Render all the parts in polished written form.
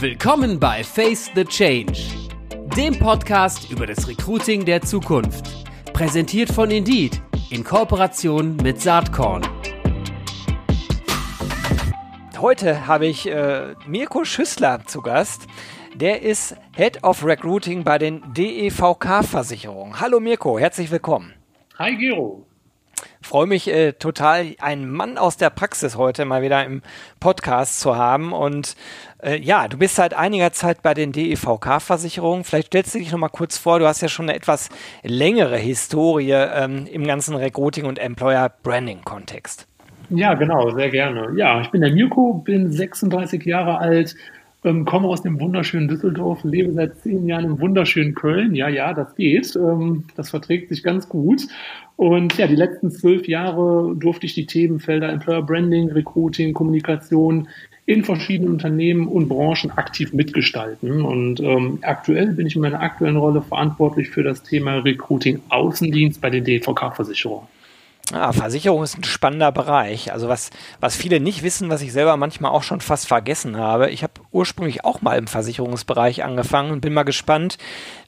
Willkommen bei Face the Change, dem Podcast über das Recruiting der Zukunft. Präsentiert von Indeed in Kooperation mit Saatkorn. Heute habe ich Mirko Schüssler zu Gast. Der ist Head of Recruiting bei den DEVK-Versicherungen. Hallo Mirko, herzlich willkommen. Hi Gero. Freue mich total, einen Mann aus der Praxis heute mal wieder im Podcast zu haben. Und du bist seit einiger Zeit bei den DEVK-Versicherungen. Vielleicht stellst du dich noch mal kurz vor. Du hast ja schon eine etwas längere Historie im ganzen Recruiting- und Employer-Branding-Kontext. Ja, genau, sehr gerne. Ja, ich bin der Mirko, bin 36 Jahre alt, komme aus dem wunderschönen Düsseldorf, lebe seit 10 Jahren im wunderschönen Köln. Ja, das geht. Das verträgt sich ganz gut. Und ja, die letzten 12 Jahre durfte ich die Themenfelder Employer Branding, Recruiting, Kommunikation in verschiedenen Unternehmen und Branchen aktiv mitgestalten. Und aktuell bin ich in meiner aktuellen Rolle verantwortlich für das Thema Recruiting Außendienst bei den DEVK-Versicherungen. Ah, Versicherung ist ein spannender Bereich. Also was viele nicht wissen, was ich selber manchmal auch schon fast vergessen habe. Ich habe ursprünglich auch mal im Versicherungsbereich angefangen und bin mal gespannt,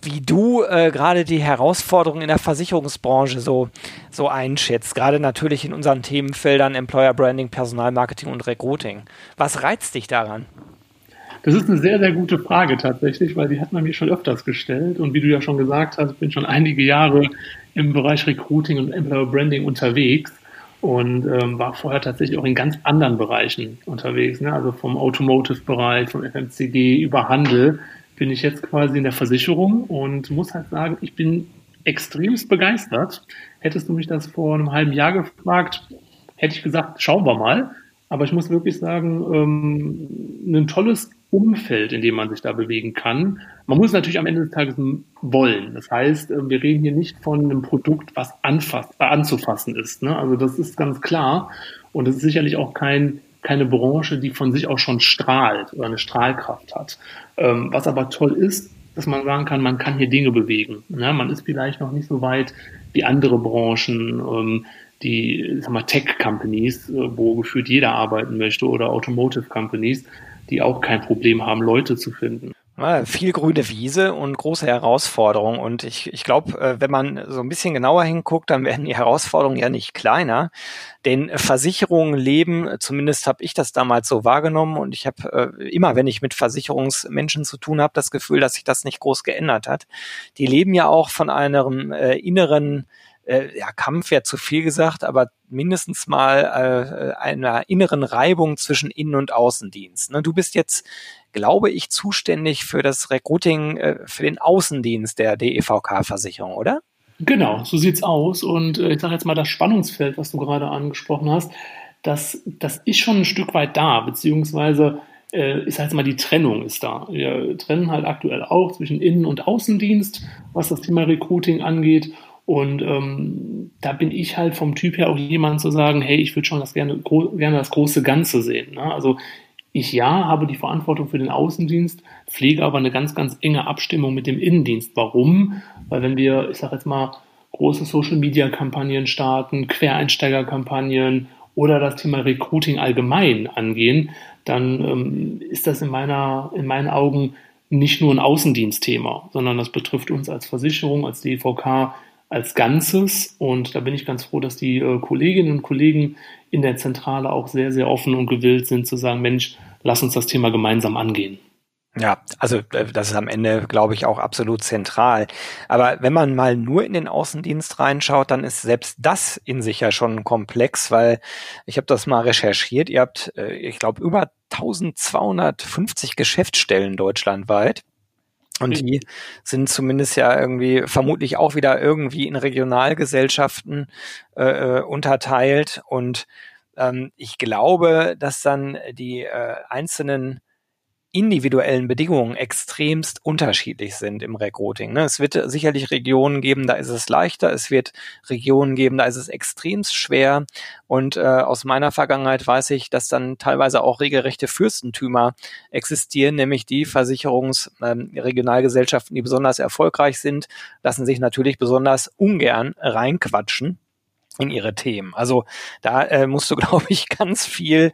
wie du gerade die Herausforderungen in der Versicherungsbranche so einschätzt. Gerade natürlich in unseren Themenfeldern Employer Branding, Personalmarketing und Recruiting. Was reizt dich daran? Das ist eine sehr, sehr gute Frage tatsächlich, weil die hat man mir schon öfters gestellt. Und wie du ja schon gesagt hast, ich bin schon einige Jahre im Bereich Recruiting und Employer Branding unterwegs und war vorher tatsächlich auch in ganz anderen Bereichen unterwegs, ne? Also vom Automotive-Bereich, vom FMCG über Handel bin ich jetzt quasi in der Versicherung und muss halt sagen, ich bin extremst begeistert. Hättest du mich das vor einem halben Jahr gefragt, hätte ich gesagt, schauen wir mal. Aber ich muss wirklich sagen, ein tolles Umfeld, in dem man sich da bewegen kann. Man muss natürlich am Ende des Tages wollen. Das heißt, wir reden hier nicht von einem Produkt, was anzufassen ist, ne? Also das ist ganz klar. Und es ist sicherlich auch keine Branche, die von sich auch schon strahlt oder eine Strahlkraft hat. Was aber toll ist, dass man sagen kann, man kann hier Dinge bewegen, ne? Man ist vielleicht noch nicht so weit wie andere Branchen, die Tech-Companies, wo gefühlt jeder arbeiten möchte, oder Automotive-Companies, die auch kein Problem haben, Leute zu finden. Ja, viel grüne Wiese und große Herausforderungen. Und ich glaube, wenn man so ein bisschen genauer hinguckt, dann werden die Herausforderungen ja nicht kleiner. Denn Versicherungen leben, zumindest habe ich das damals so wahrgenommen. Und ich habe immer, wenn ich mit Versicherungsmenschen zu tun habe, das Gefühl, dass sich das nicht groß geändert hat. Die leben ja auch von einem inneren Kampf wäre zu viel gesagt, aber mindestens mal einer inneren Reibung zwischen Innen- und Außendienst. Ne? Du bist jetzt, glaube ich, zuständig für das Recruiting für den Außendienst der DEVK-Versicherung, oder? Genau, so sieht's aus. Und ich sage jetzt mal, das Spannungsfeld, was du gerade angesprochen hast, das ist schon ein Stück weit da, beziehungsweise ich sage jetzt mal, die Trennung ist da. Wir trennen halt aktuell auch zwischen Innen- und Außendienst, was das Thema Recruiting angeht. Und da bin ich halt vom Typ her auch jemand zu sagen, hey, ich würde schon gerne das große Ganze sehen, ne? Also ich habe die Verantwortung für den Außendienst, pflege aber eine ganz, ganz enge Abstimmung mit dem Innendienst. Warum? Weil wenn wir, ich sage jetzt mal, große Social-Media-Kampagnen starten, Quereinsteiger-Kampagnen oder das Thema Recruiting allgemein angehen, dann ist das in meinen Augen nicht nur ein Außendienstthema, sondern das betrifft uns als Versicherung, als DEVK, als Ganzes. Und da bin ich ganz froh, dass die Kolleginnen und Kollegen in der Zentrale auch sehr, sehr offen und gewillt sind zu sagen, Mensch, lass uns das Thema gemeinsam angehen. Ja, also das ist am Ende, glaube ich, auch absolut zentral. Aber wenn man mal nur in den Außendienst reinschaut, dann ist selbst das in sich ja schon komplex, weil ich habe das mal recherchiert. Ihr habt, ich glaube, über 1250 Geschäftsstellen deutschlandweit. Und die sind zumindest ja irgendwie vermutlich auch wieder irgendwie in Regionalgesellschaften unterteilt. Und ich glaube, dass dann die einzelnen individuellen Bedingungen extremst unterschiedlich sind im Recruiting, ne? Es wird sicherlich Regionen geben, da ist es leichter, es wird Regionen geben, da ist es extremst schwer. Und aus meiner Vergangenheit weiß ich, dass dann teilweise auch regelrechte Fürstentümer existieren, nämlich die Versicherungsregionalgesellschaften, die besonders erfolgreich sind, lassen sich natürlich besonders ungern reinquatschen. bringen ihre Themen. Also da musst du, glaube ich, ganz viel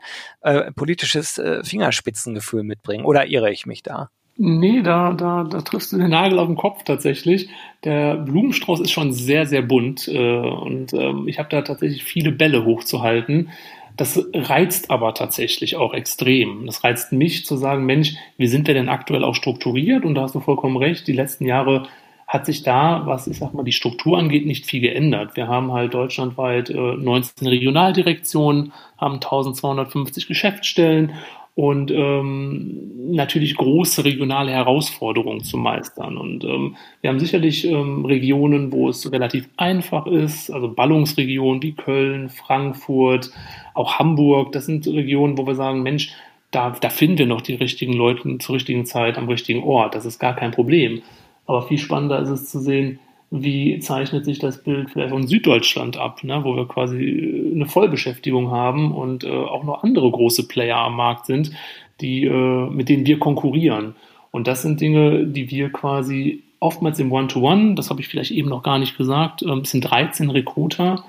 politisches Fingerspitzengefühl mitbringen. Oder irre ich mich da? Nee, da triffst du den Nagel auf den Kopf tatsächlich. Der Blumenstrauß ist schon sehr, sehr bunt und ich habe da tatsächlich viele Bälle hochzuhalten. Das reizt aber tatsächlich auch extrem. Das reizt mich zu sagen, Mensch, wie sind wir denn aktuell auch strukturiert? Und da hast du vollkommen recht, die letzten Jahre hat sich da, was ich sag mal die Struktur angeht, nicht viel geändert. Wir haben halt deutschlandweit 19 Regionaldirektionen, haben 1250 Geschäftsstellen und natürlich große regionale Herausforderungen zu meistern. Und wir haben sicherlich Regionen, wo es relativ einfach ist, also Ballungsregionen wie Köln, Frankfurt, auch Hamburg. Das sind Regionen, wo wir sagen, Mensch, da finden wir noch die richtigen Leute zur richtigen Zeit am richtigen Ort. Das ist gar kein Problem. Aber viel spannender ist es zu sehen, wie zeichnet sich das Bild vielleicht von Süddeutschland ab, ne, wo wir quasi eine Vollbeschäftigung haben und auch noch andere große Player am Markt sind, die mit denen wir konkurrieren. Und das sind Dinge, die wir quasi oftmals im One-to-One, das habe ich vielleicht eben noch gar nicht gesagt, es sind 13 Recruiter,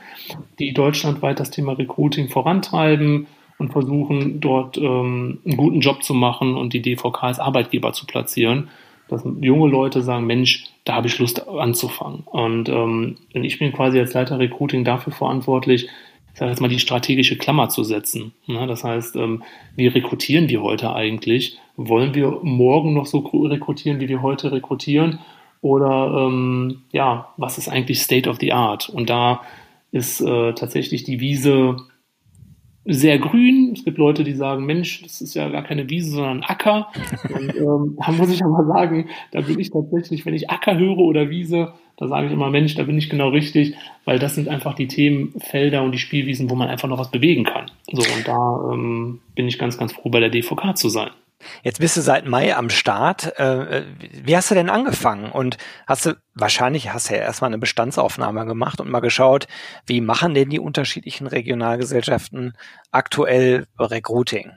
die deutschlandweit das Thema Recruiting vorantreiben und versuchen, dort einen guten Job zu machen und die DVK als Arbeitgeber zu platzieren. Dass junge Leute sagen, Mensch, da habe ich Lust anzufangen. Und ich bin quasi als Leiter Recruiting dafür verantwortlich, ich sage jetzt mal, die strategische Klammer zu setzen. Ja, das heißt, wie rekrutieren wir heute eigentlich? Wollen wir morgen noch so rekrutieren, wie wir heute rekrutieren? Oder was ist eigentlich State of the Art? Und da ist tatsächlich die Wiese sehr grün. Es gibt Leute, die sagen, Mensch, das ist ja gar keine Wiese, sondern ein Acker. Und da muss ich aber sagen, da bin ich tatsächlich, wenn ich Acker höre oder Wiese, da sage ich immer, Mensch, da bin ich genau richtig, weil das sind einfach die Themenfelder und die Spielwiesen, wo man einfach noch was bewegen kann. So, und da bin ich ganz, ganz froh, bei der DVK zu sein. Jetzt bist du seit Mai am Start. Wie hast du denn angefangen? Und hast du ja erstmal eine Bestandsaufnahme gemacht und mal geschaut, wie machen denn die unterschiedlichen Regionalgesellschaften aktuell Recruiting?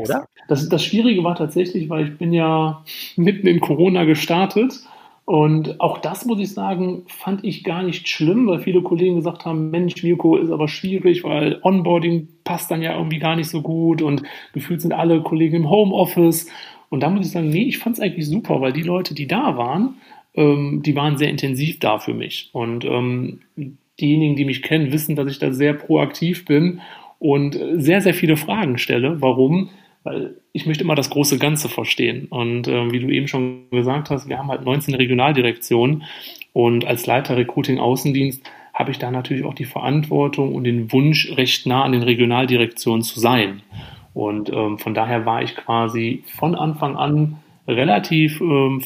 Oder? Das Schwierige war tatsächlich, weil ich bin ja mitten in Corona gestartet. Und auch das, muss ich sagen, fand ich gar nicht schlimm, weil viele Kollegen gesagt haben, Mensch, Mirko, ist aber schwierig, weil Onboarding passt dann ja irgendwie gar nicht so gut und gefühlt sind alle Kollegen im Homeoffice. Und da muss ich sagen, nee, ich fand es eigentlich super, weil die Leute, die da waren, die waren sehr intensiv da für mich. Und diejenigen, die mich kennen, wissen, dass ich da sehr proaktiv bin und sehr, sehr viele Fragen stelle. Warum? Weil ich möchte immer das große Ganze verstehen. Und wie du eben schon gesagt hast, wir haben halt 19 Regionaldirektionen und als Leiter Recruiting Außendienst habe ich da natürlich auch die Verantwortung und den Wunsch, recht nah an den Regionaldirektionen zu sein. Und von daher war ich quasi von Anfang an relativ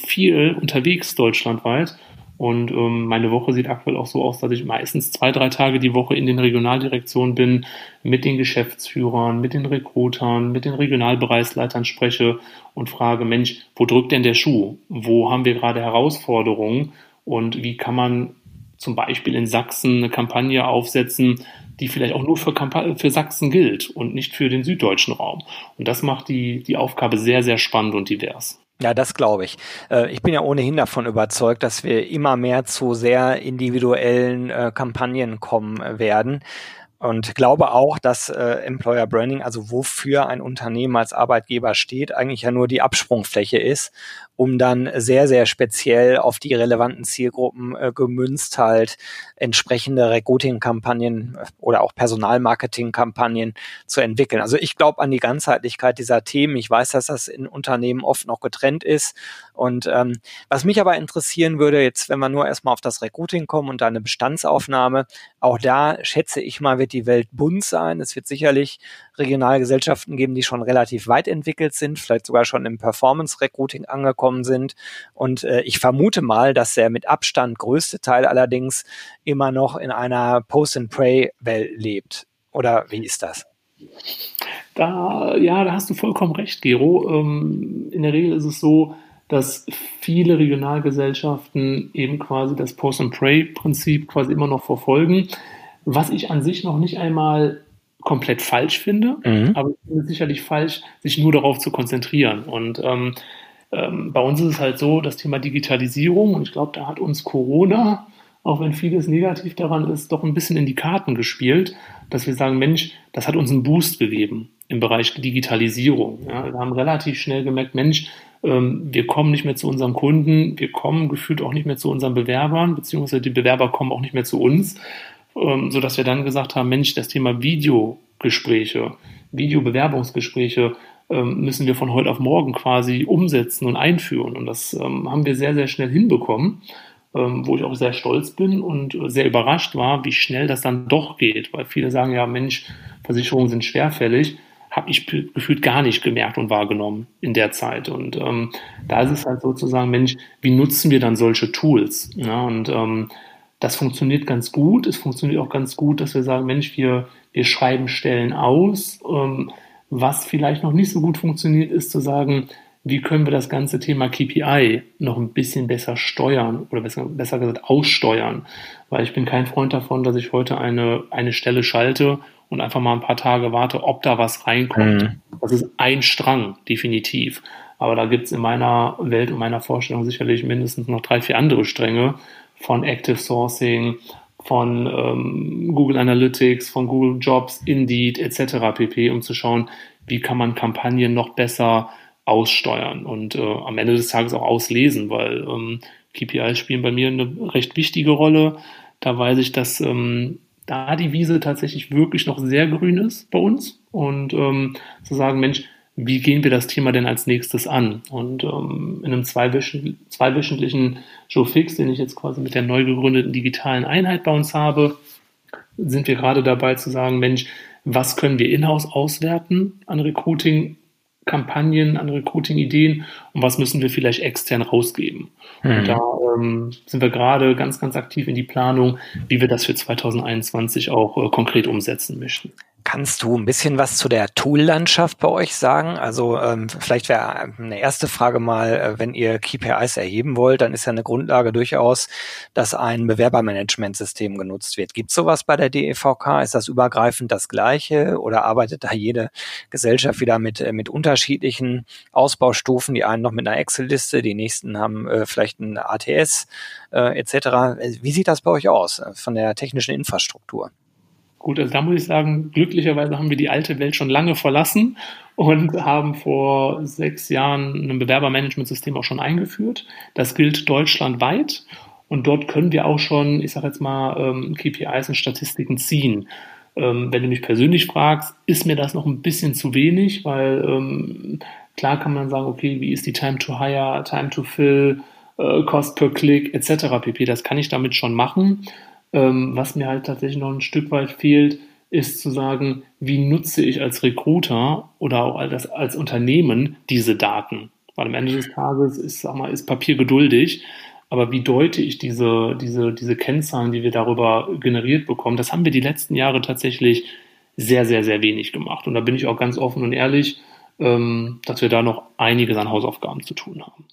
viel unterwegs deutschlandweit. Und meine Woche sieht aktuell auch so aus, dass ich meistens 2-3 Tage die Woche in den Regionaldirektionen bin, mit den Geschäftsführern, mit den Recruitern, mit den Regionalbereichsleitern spreche und frage, Mensch, wo drückt denn der Schuh? Wo haben wir gerade Herausforderungen? Und wie kann man zum Beispiel in Sachsen eine Kampagne aufsetzen, die vielleicht auch nur für Sachsen gilt und nicht für den süddeutschen Raum? Und das macht die Aufgabe sehr, sehr spannend und divers. Ja, das glaube ich. Ich bin ja ohnehin davon überzeugt, dass wir immer mehr zu sehr individuellen Kampagnen kommen werden und glaube auch, dass Employer Branding, also wofür ein Unternehmen als Arbeitgeber steht, eigentlich ja nur die Absprungfläche ist, um dann sehr, sehr speziell auf die relevanten Zielgruppen gemünzt halt entsprechende Recruiting-Kampagnen oder auch Personalmarketing-Kampagnen zu entwickeln. Also ich glaube an die Ganzheitlichkeit dieser Themen. Ich weiß, dass das in Unternehmen oft noch getrennt ist. Und was mich aber interessieren würde, jetzt wenn wir nur erstmal auf das Recruiting kommen und da eine Bestandsaufnahme, auch da schätze ich mal, wird die Welt bunt sein. Es wird sicherlich Regionalgesellschaften geben, die schon relativ weit entwickelt sind, vielleicht sogar schon im Performance-Recruiting angekommen sind. Und ich vermute mal, dass der mit Abstand größte Teil allerdings immer noch in einer Post-and-Pray-Welt lebt. Oder wie ist das? Da hast du vollkommen recht, Gero. In der Regel ist es so, dass viele Regionalgesellschaften eben quasi das Post-and-Pray-Prinzip quasi immer noch verfolgen. Was ich an sich noch nicht einmal komplett falsch finde, aber ich finde es sicherlich falsch, sich nur darauf zu konzentrieren. Und bei uns ist es halt so, das Thema Digitalisierung, und ich glaube, da hat uns Corona auch wenn vieles negativ daran ist, doch ein bisschen in die Karten gespielt, dass wir sagen, Mensch, das hat uns einen Boost gegeben im Bereich Digitalisierung. Ja, wir haben relativ schnell gemerkt, Mensch, wir kommen nicht mehr zu unseren Kunden, wir kommen gefühlt auch nicht mehr zu unseren Bewerbern, beziehungsweise die Bewerber kommen auch nicht mehr zu uns, sodass wir dann gesagt haben, Mensch, das Thema Videogespräche, Videobewerbungsgespräche müssen wir von heute auf morgen quasi umsetzen und einführen. Und das haben wir sehr, sehr schnell hinbekommen, wo ich auch sehr stolz bin und sehr überrascht war, wie schnell das dann doch geht. Weil viele sagen, ja Mensch, Versicherungen sind schwerfällig, habe ich gefühlt gar nicht gemerkt und wahrgenommen in der Zeit. Und da ist es halt sozusagen, Mensch, wie nutzen wir dann solche Tools? Ja, und das funktioniert ganz gut. Es funktioniert auch ganz gut, dass wir sagen, Mensch, wir schreiben Stellen aus. Was vielleicht noch nicht so gut funktioniert, ist zu sagen, wie können wir das ganze Thema KPI noch ein bisschen besser steuern oder besser gesagt aussteuern. Weil ich bin kein Freund davon, dass ich heute eine Stelle schalte und einfach mal ein paar Tage warte, ob da was reinkommt. Das ist ein Strang, definitiv. Aber da gibt es in meiner Welt und meiner Vorstellung sicherlich mindestens noch 3, 4 andere Stränge von Active Sourcing, von Google Analytics, von Google Jobs, Indeed etc. pp., um zu schauen, wie kann man Kampagnen noch besser aussteuern und am Ende des Tages auch auslesen, weil KPIs spielen bei mir eine recht wichtige Rolle. Da weiß ich, dass da die Wiese tatsächlich wirklich noch sehr grün ist bei uns und zu sagen, Mensch, wie gehen wir das Thema denn als nächstes an? Und in einem zweiwöchentlichen Show Fix, den ich jetzt quasi mit der neu gegründeten digitalen Einheit bei uns habe, sind wir gerade dabei zu sagen, Mensch, was können wir in-house auswerten an Recruiting-Kampagnen, an Recruiting-Ideen und was müssen wir vielleicht extern rausgeben? Und da sind wir gerade ganz, ganz aktiv in die Planung, wie wir das für 2021 auch konkret umsetzen möchten. Kannst du ein bisschen was zu der Tool-Landschaft bei euch sagen? Also vielleicht wäre eine erste Frage mal, wenn ihr KPIs erheben wollt, dann ist ja eine Grundlage durchaus, dass ein Bewerbermanagementsystem genutzt wird. Gibt es sowas bei der DEVK? Ist das übergreifend das Gleiche oder arbeitet da jede Gesellschaft wieder mit unterschiedlichen Ausbaustufen? Die einen noch mit einer Excel-Liste, die nächsten haben vielleicht ein ATS etc. Wie sieht das bei euch aus von der technischen Infrastruktur? Gut, also da muss ich sagen, glücklicherweise haben wir die alte Welt schon lange verlassen und haben vor 6 Jahren ein Bewerbermanagementsystem auch schon eingeführt. Das gilt deutschlandweit und dort können wir auch schon, ich sage jetzt mal, KPIs und Statistiken ziehen. Wenn du mich persönlich fragst, ist mir das noch ein bisschen zu wenig, weil klar kann man sagen, okay, wie ist die Time to Hire, Time to Fill, Cost per Click etc. pp. Das kann ich damit schon machen. Was mir halt tatsächlich noch ein Stück weit fehlt, ist zu sagen, wie nutze ich als Recruiter oder auch als Unternehmen diese Daten? Weil am Ende des Tages ist Papier geduldig, aber wie deute ich diese Kennzahlen, die wir darüber generiert bekommen? Das haben wir die letzten Jahre tatsächlich sehr, sehr, sehr wenig gemacht. Und da bin ich auch ganz offen und ehrlich, dass wir da noch einiges an Hausaufgaben zu tun haben.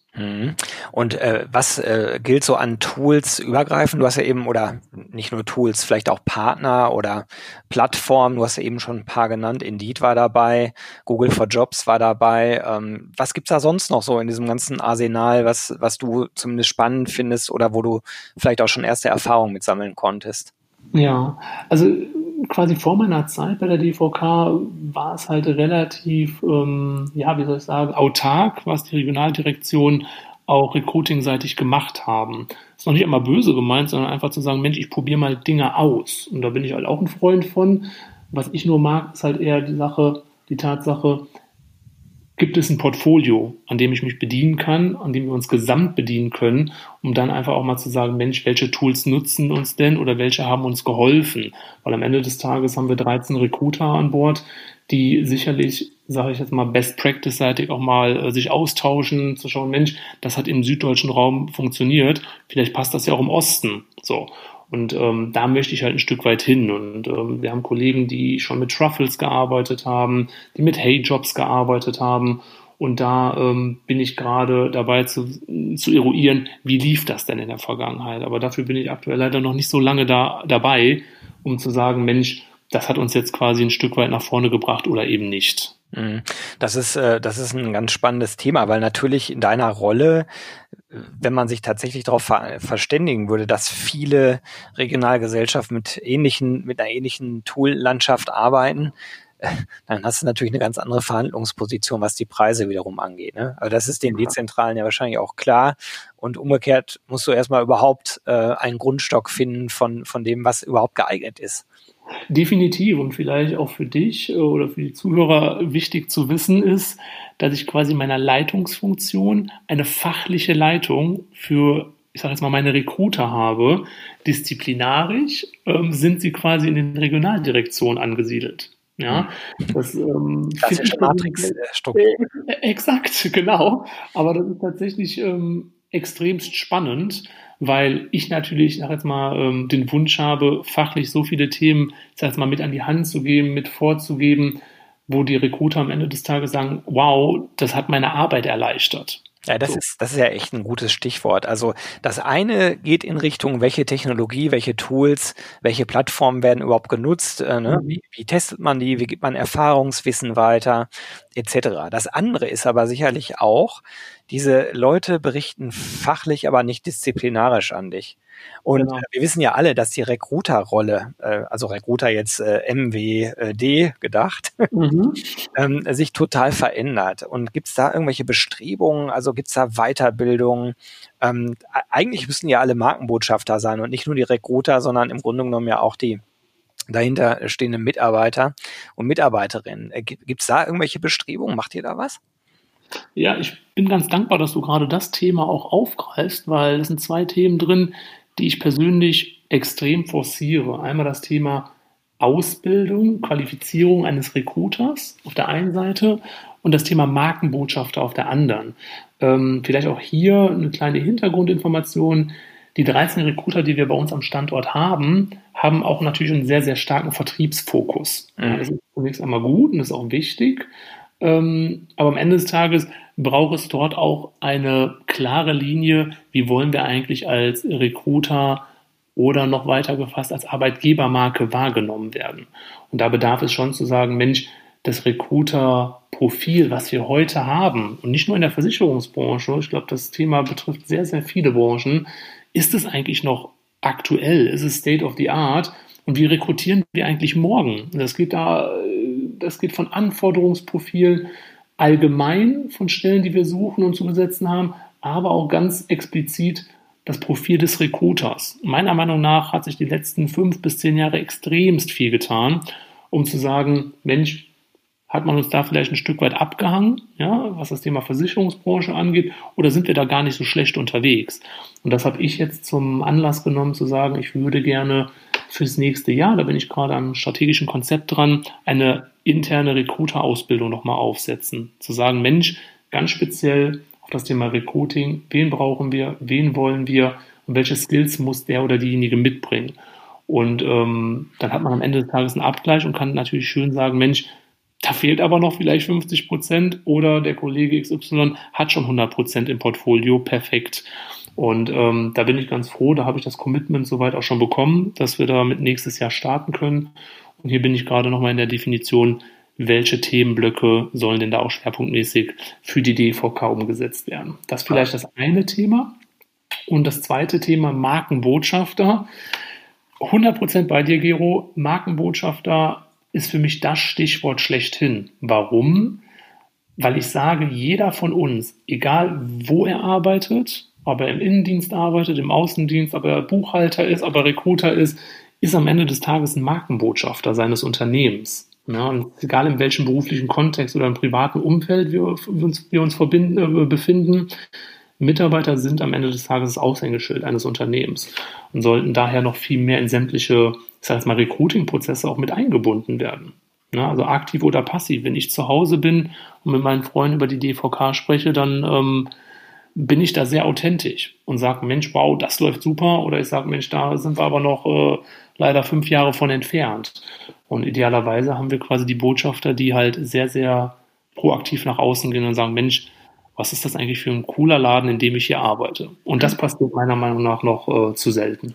Und was gilt so an Tools übergreifend? Du hast ja eben, oder nicht nur Tools, vielleicht auch Partner oder Plattformen, du hast ja eben schon ein paar genannt, Indeed war dabei, Google for Jobs war dabei. Was gibt's da sonst noch so in diesem ganzen Arsenal, was du zumindest spannend findest oder wo du vielleicht auch schon erste Erfahrungen mit sammeln konntest? Ja, also quasi vor meiner Zeit bei der DVK war es halt relativ, autark, was die Regionaldirektion auch recruitingseitig gemacht haben. Ist noch nicht einmal böse gemeint, sondern einfach zu sagen, Mensch, ich probiere mal Dinge aus. Und da bin ich halt auch ein Freund von. Was ich nur mag, ist halt eher die Tatsache, gibt es ein Portfolio, an dem ich mich bedienen kann, an dem wir uns gesamt bedienen können, um dann einfach auch mal zu sagen, Mensch, welche Tools nutzen uns denn oder welche haben uns geholfen? Weil am Ende des Tages haben wir 13 Recruiter an Bord, die sicherlich, sage ich jetzt mal, Best-Practice-seitig auch mal sich austauschen, zu schauen, Mensch, das hat im süddeutschen Raum funktioniert, vielleicht passt das ja auch im Osten, so. Und da möchte ich halt ein Stück weit hin. Und wir haben Kollegen, die schon mit Truffles gearbeitet haben, die mit Heyjobs gearbeitet haben. Und da bin ich gerade dabei zu eruieren, wie lief das denn in der Vergangenheit. Aber dafür bin ich aktuell leider noch nicht so lange dabei, um zu sagen, Mensch, das hat uns jetzt quasi ein Stück weit nach vorne gebracht oder eben nicht. Das ist ein ganz spannendes Thema, weil natürlich in deiner Rolle wenn man sich tatsächlich darauf verständigen würde, dass viele Regionalgesellschaften mit einer ähnlichen Tool-Landschaft arbeiten, dann hast du natürlich eine ganz andere Verhandlungsposition, was die Preise wiederum angeht. Ne? Aber das ist den Dezentralen ja wahrscheinlich auch klar. Und umgekehrt musst du erstmal überhaupt einen Grundstock finden von dem, was überhaupt geeignet ist. Definitiv, und vielleicht auch für dich oder für die Zuhörer wichtig zu wissen ist, dass ich quasi in meiner Leitungsfunktion eine fachliche Leitung für, ich sage jetzt mal, meine Recruiter habe. Disziplinarisch sind sie quasi in den Regionaldirektionen angesiedelt. Ja, das klassische Matrixstruktur. Exakt, genau. Aber das ist tatsächlich extremst spannend, weil ich natürlich, ich sag jetzt mal, den Wunsch habe, fachlich so viele Themen, ich sag jetzt mal, mit an die Hand zu geben, mit vorzugeben, wo die Recruiter am Ende des Tages sagen, wow, das hat meine Arbeit erleichtert. Ja, das ist ja echt ein gutes Stichwort. Also das eine geht in Richtung, welche Technologie, welche Tools, welche Plattformen werden überhaupt genutzt, ne? Wie testet man die, wie gibt man Erfahrungswissen weiter, etc. Das andere ist aber sicherlich auch, diese Leute berichten fachlich, aber nicht disziplinarisch an dich. Und genau. Wir wissen ja alle, dass die Recruiter-Rolle, also Recruiter jetzt MWD gedacht, sich total verändert. Und gibt es da irgendwelche Bestrebungen, also gibt es da Weiterbildungen? Eigentlich müssen ja alle Markenbotschafter sein und nicht nur die Recruiter, sondern im Grunde genommen ja auch die dahinter stehenden Mitarbeiter und Mitarbeiterinnen. Gibt es da irgendwelche Bestrebungen? Macht ihr da was? Ja, ich bin ganz dankbar, dass du gerade das Thema auch aufgreifst, weil es sind zwei Themen drin, die ich persönlich extrem forciere. Einmal das Thema Ausbildung, Qualifizierung eines Recruiters auf der einen Seite und das Thema Markenbotschafter auf der anderen. Vielleicht auch hier eine kleine Hintergrundinformation. Die 13 Recruiter, die wir bei uns am Standort haben, haben auch natürlich einen sehr, sehr starken Vertriebsfokus. Ja, das ist zunächst einmal gut und das ist auch wichtig. Aber am Ende des Tages braucht es dort auch eine klare Linie, wie wollen wir eigentlich als Recruiter oder noch weiter gefasst als Arbeitgebermarke wahrgenommen werden. Und da bedarf es schon zu sagen, Mensch, das Recruiter-Profil, was wir heute haben, und nicht nur in der Versicherungsbranche, ich glaube, das Thema betrifft sehr, sehr viele Branchen, ist es eigentlich noch aktuell, ist es State of the Art? Und wie rekrutieren wir eigentlich morgen? Das geht von Anforderungsprofilen allgemein, von Stellen, die wir suchen und zu besetzen haben, aber auch ganz explizit das Profil des Recruiters. Meiner Meinung nach hat sich die letzten 5 bis 10 Jahre extremst viel getan, um zu sagen, Mensch, hat man uns da vielleicht ein Stück weit abgehangen, ja, was das Thema Versicherungsbranche angeht, oder sind wir da gar nicht so schlecht unterwegs? Und das habe ich jetzt zum Anlass genommen, zu sagen, ich würde gerne fürs nächste Jahr, da bin ich gerade am strategischen Konzept dran, eine interne Recruiter-Ausbildung nochmal aufsetzen. Zu sagen, Mensch, ganz speziell auf das Thema Recruiting, wen brauchen wir, wen wollen wir und welche Skills muss der oder diejenige mitbringen? Und dann hat man am Ende des Tages einen Abgleich und kann natürlich schön sagen, Mensch, da fehlt aber noch vielleicht 50% oder der Kollege XY hat schon 100% im Portfolio, perfekt. Und da bin ich ganz froh, da habe ich das Commitment soweit auch schon bekommen, dass wir damit nächstes Jahr starten können. Und hier bin ich gerade nochmal in der Definition, welche Themenblöcke sollen denn da auch schwerpunktmäßig für die DEVK umgesetzt werden. Das ist vielleicht das eine Thema. Und das zweite Thema Markenbotschafter. 100% bei dir, Gero. Markenbotschafter ist für mich das Stichwort schlechthin. Warum? Weil ich sage, jeder von uns, egal wo er arbeitet, ob er im Innendienst arbeitet, im Außendienst, ob er Buchhalter ist, ob er Recruiter ist am Ende des Tages ein Markenbotschafter seines Unternehmens. Ja, und egal in welchem beruflichen Kontext oder im privaten Umfeld wir uns befinden, Mitarbeiter sind am Ende des Tages das Aushängeschild eines Unternehmens und sollten daher noch viel mehr in sämtliche, ich sage jetzt mal, Recruiting-Prozesse auch mit eingebunden werden. Ja, also aktiv oder passiv. Wenn ich zu Hause bin und mit meinen Freunden über die DVK spreche, dann bin ich da sehr authentisch und sage, Mensch, wow, das läuft super. Oder ich sage, Mensch, da sind wir aber noch leider 5 Jahre von entfernt. Und idealerweise haben wir quasi die Botschafter, die halt sehr, sehr proaktiv nach außen gehen und sagen, Mensch, was ist das eigentlich für ein cooler Laden, in dem ich hier arbeite? Und das passiert meiner Meinung nach noch zu selten.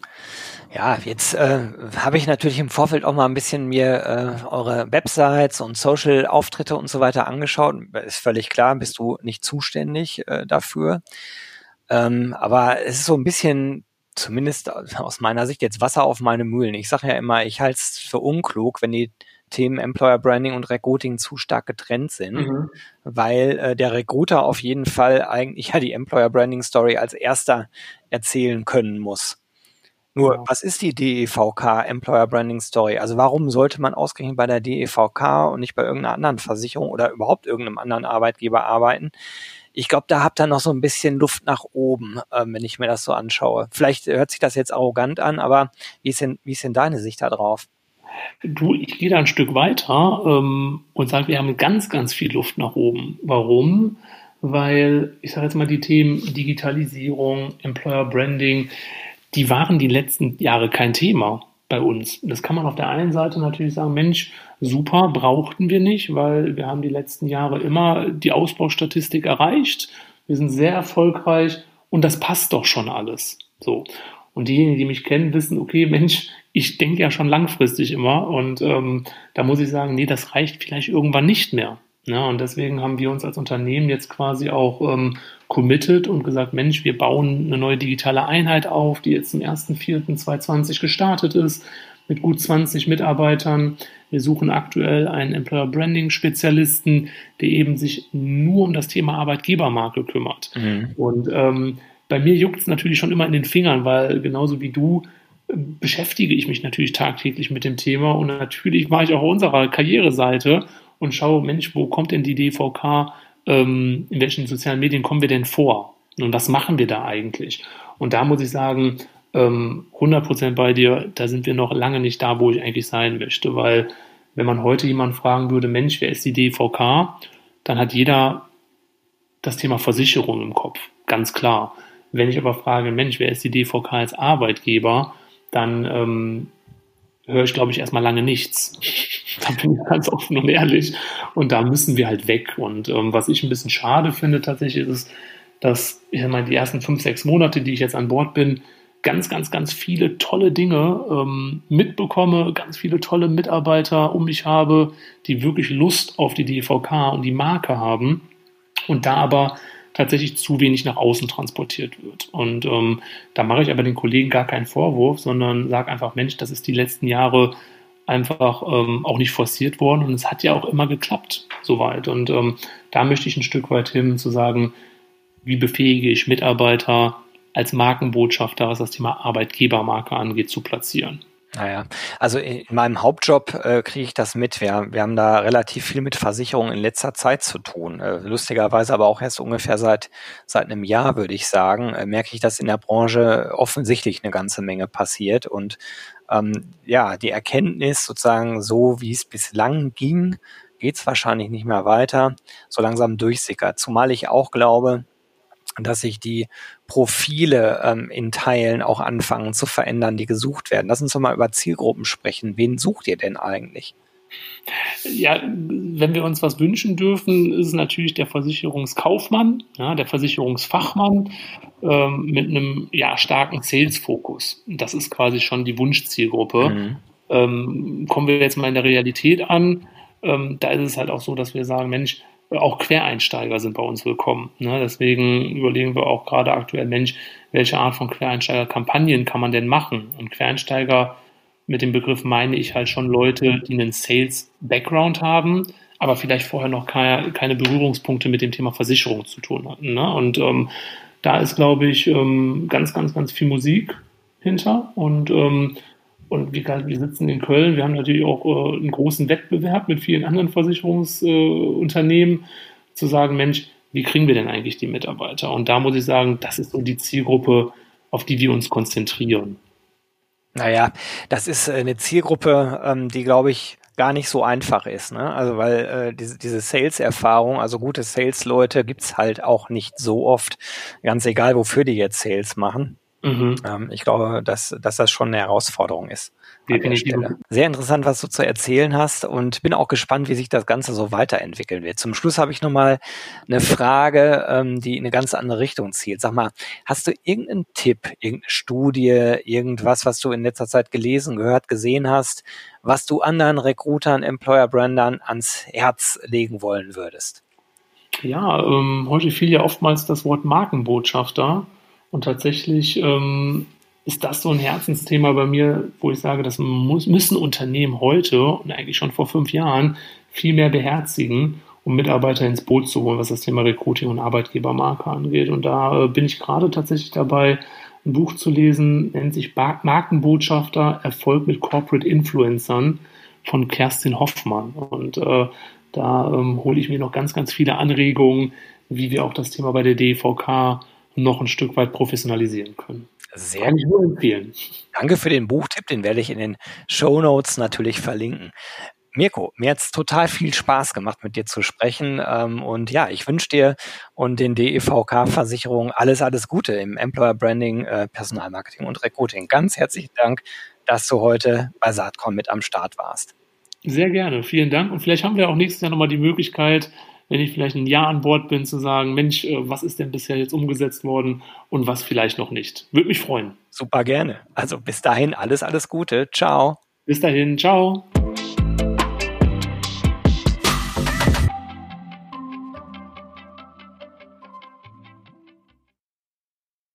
Ja, jetzt habe ich natürlich im Vorfeld auch mal ein bisschen mir eure Websites und Social-Auftritte und so weiter angeschaut. Ist völlig klar, bist du nicht zuständig dafür. Aber es ist so ein bisschen, zumindest aus meiner Sicht, jetzt Wasser auf meine Mühlen. Ich sage ja immer, ich halte es für unklug, wenn die Themen Employer Branding und Recruiting zu stark getrennt sind, weil der Recruiter auf jeden Fall eigentlich ja die Employer Branding Story als erster erzählen können muss. Nur, was ist die DEVK Employer Branding Story? Also warum sollte man ausgerechnet bei der DEVK und nicht bei irgendeiner anderen Versicherung oder überhaupt irgendeinem anderen Arbeitgeber arbeiten? Ich glaube, da habt ihr noch so ein bisschen Luft nach oben, wenn ich mir das so anschaue. Vielleicht hört sich das jetzt arrogant an, aber wie ist denn deine Sicht da drauf? Du, ich gehe da ein Stück weiter und sage, wir haben ganz, ganz viel Luft nach oben. Warum? Weil, ich sage jetzt mal, die Themen Digitalisierung, Employer Branding, die waren die letzten Jahre kein Thema bei uns. Das kann man auf der einen Seite natürlich sagen, Mensch, super, brauchten wir nicht, weil wir haben die letzten Jahre immer die Ausbaustatistik erreicht. Wir sind sehr erfolgreich und das passt doch schon alles. So. Und diejenigen, die mich kennen, wissen, okay, Mensch, ich denke ja schon langfristig immer und da muss ich sagen, nee, das reicht vielleicht irgendwann nicht mehr. Ja, und deswegen haben wir uns als Unternehmen jetzt quasi auch committed und gesagt, Mensch, wir bauen eine neue digitale Einheit auf, die jetzt zum 1.4.2020 gestartet ist, mit gut 20 Mitarbeitern. Wir suchen aktuell einen Employer Branding Spezialisten, der eben sich nur um das Thema Arbeitgebermarke kümmert. Mhm. Und bei mir juckt es natürlich schon immer in den Fingern, weil genauso wie du beschäftige ich mich natürlich tagtäglich mit dem Thema und natürlich war ich auch auf unserer Karriereseite und schaue, Mensch, wo kommt denn die DVK, in welchen sozialen Medien kommen wir denn vor? Und was machen wir da eigentlich? Und da muss ich sagen, 100% bei dir, da sind wir noch lange nicht da, wo ich eigentlich sein möchte, weil wenn man heute jemanden fragen würde, Mensch, wer ist die DVK, dann hat jeder das Thema Versicherung im Kopf, ganz klar. Wenn ich aber frage, Mensch, wer ist die DVK als Arbeitgeber, dann höre ich, glaube ich, erstmal lange nichts. Da bin ich ganz offen und ehrlich. Und da müssen wir halt weg. Und was ich ein bisschen schade finde tatsächlich ist, dass ich meine, die ersten 5-6 Monate, die ich jetzt an Bord bin, ganz, ganz, ganz viele tolle Dinge mitbekomme, ganz viele tolle Mitarbeiter um mich habe, die wirklich Lust auf die DVK und die Marke haben. Und da aber tatsächlich zu wenig nach außen transportiert wird. Und da mache ich aber den Kollegen gar keinen Vorwurf, sondern sage einfach, Mensch, das ist die letzten Jahre einfach auch nicht forciert worden und es hat ja auch immer geklappt, soweit. Und da möchte ich ein Stück weit hin, zu sagen, wie befähige ich Mitarbeiter als Markenbotschafter, was das Thema Arbeitgebermarke angeht, zu platzieren. Naja, also in meinem Hauptjob kriege ich das mit. Wir haben da relativ viel mit Versicherungen in letzter Zeit zu tun. Lustigerweise aber auch erst ungefähr seit einem Jahr, würde ich sagen, merke ich, dass in der Branche offensichtlich eine ganze Menge passiert. Und ja, die Erkenntnis sozusagen, so wie es bislang ging, geht es wahrscheinlich nicht mehr weiter, so langsam durchsickert. Zumal ich auch glaube, dass sich die Profile in Teilen auch anfangen zu verändern, die gesucht werden. Lass uns doch mal über Zielgruppen sprechen. Wen sucht ihr denn eigentlich? Ja, wenn wir uns was wünschen dürfen, ist es natürlich der Versicherungskaufmann, ja, der Versicherungsfachmann mit einem starken Sales-Fokus. Das ist quasi schon die Wunschzielgruppe. Mhm. Kommen wir jetzt mal in der Realität an. Da ist es halt auch so, dass wir sagen, Mensch, auch Quereinsteiger sind bei uns willkommen. Ne? Deswegen überlegen wir auch gerade aktuell, Mensch, welche Art von Quereinsteiger-Kampagnen kann man denn machen? Und Quereinsteiger, mit dem Begriff meine ich halt schon Leute, die einen Sales-Background haben, aber vielleicht vorher noch keine Berührungspunkte mit dem Thema Versicherung zu tun hatten. Ne? Und da ist, glaube ich, ganz, ganz, ganz viel Musik hinter. Und wir sitzen in Köln, wir haben natürlich auch einen großen Wettbewerb mit vielen anderen Versicherungsunternehmen, zu sagen, Mensch, wie kriegen wir denn eigentlich die Mitarbeiter? Und da muss ich sagen, das ist so die Zielgruppe, auf die wir uns konzentrieren. Naja, das ist eine Zielgruppe, die, glaube ich, gar nicht so einfach ist, ne? Also weil diese Sales-Erfahrung, also gute Sales-Leute gibt's halt auch nicht so oft, ganz egal, wofür die jetzt Sales machen. Mhm. Ich glaube, dass das schon eine Herausforderung ist. Definitiv. An der Stelle. Sehr interessant, was du zu erzählen hast und bin auch gespannt, wie sich das Ganze so weiterentwickeln wird. Zum Schluss habe ich nochmal eine Frage, die in eine ganz andere Richtung zielt. Sag mal, hast du irgendeinen Tipp, irgendeine Studie, irgendwas, was du in letzter Zeit gelesen, gehört, gesehen hast, was du anderen Recruitern, Employer-Brandern ans Herz legen wollen würdest? Ja, heute fiel ja oftmals das Wort Markenbotschafter und tatsächlich ist das so ein Herzensthema bei mir, wo ich sage, das müssen Unternehmen heute und eigentlich schon vor 5 Jahren viel mehr beherzigen, um Mitarbeiter ins Boot zu holen, was das Thema Recruiting und Arbeitgebermarke angeht. Und da bin ich gerade tatsächlich dabei, ein Buch zu lesen, nennt sich Markenbotschafter Erfolg mit Corporate Influencern von Kerstin Hoffmann. Und da hole ich mir noch ganz, ganz viele Anregungen, wie wir auch das Thema bei der DEVK noch ein Stück weit professionalisieren können. Sehr gut. Kann ich nur empfehlen. Danke für den Buchtipp, den werde ich in den Shownotes natürlich verlinken. Mirko, mir hat es total viel Spaß gemacht, mit dir zu sprechen. Und ja, ich wünsche dir und den DEVK-Versicherungen alles, alles Gute im Employer Branding, Personalmarketing und Recruiting. Ganz herzlichen Dank, dass du heute bei Saatkorn mit am Start warst. Sehr gerne, vielen Dank. Und vielleicht haben wir auch nächstes Jahr nochmal die Möglichkeit, wenn ich vielleicht ein Jahr an Bord bin, zu sagen, Mensch, was ist denn bisher jetzt umgesetzt worden und was vielleicht noch nicht. Würde mich freuen. Super gerne. Also bis dahin, alles, alles Gute. Ciao. Bis dahin, ciao.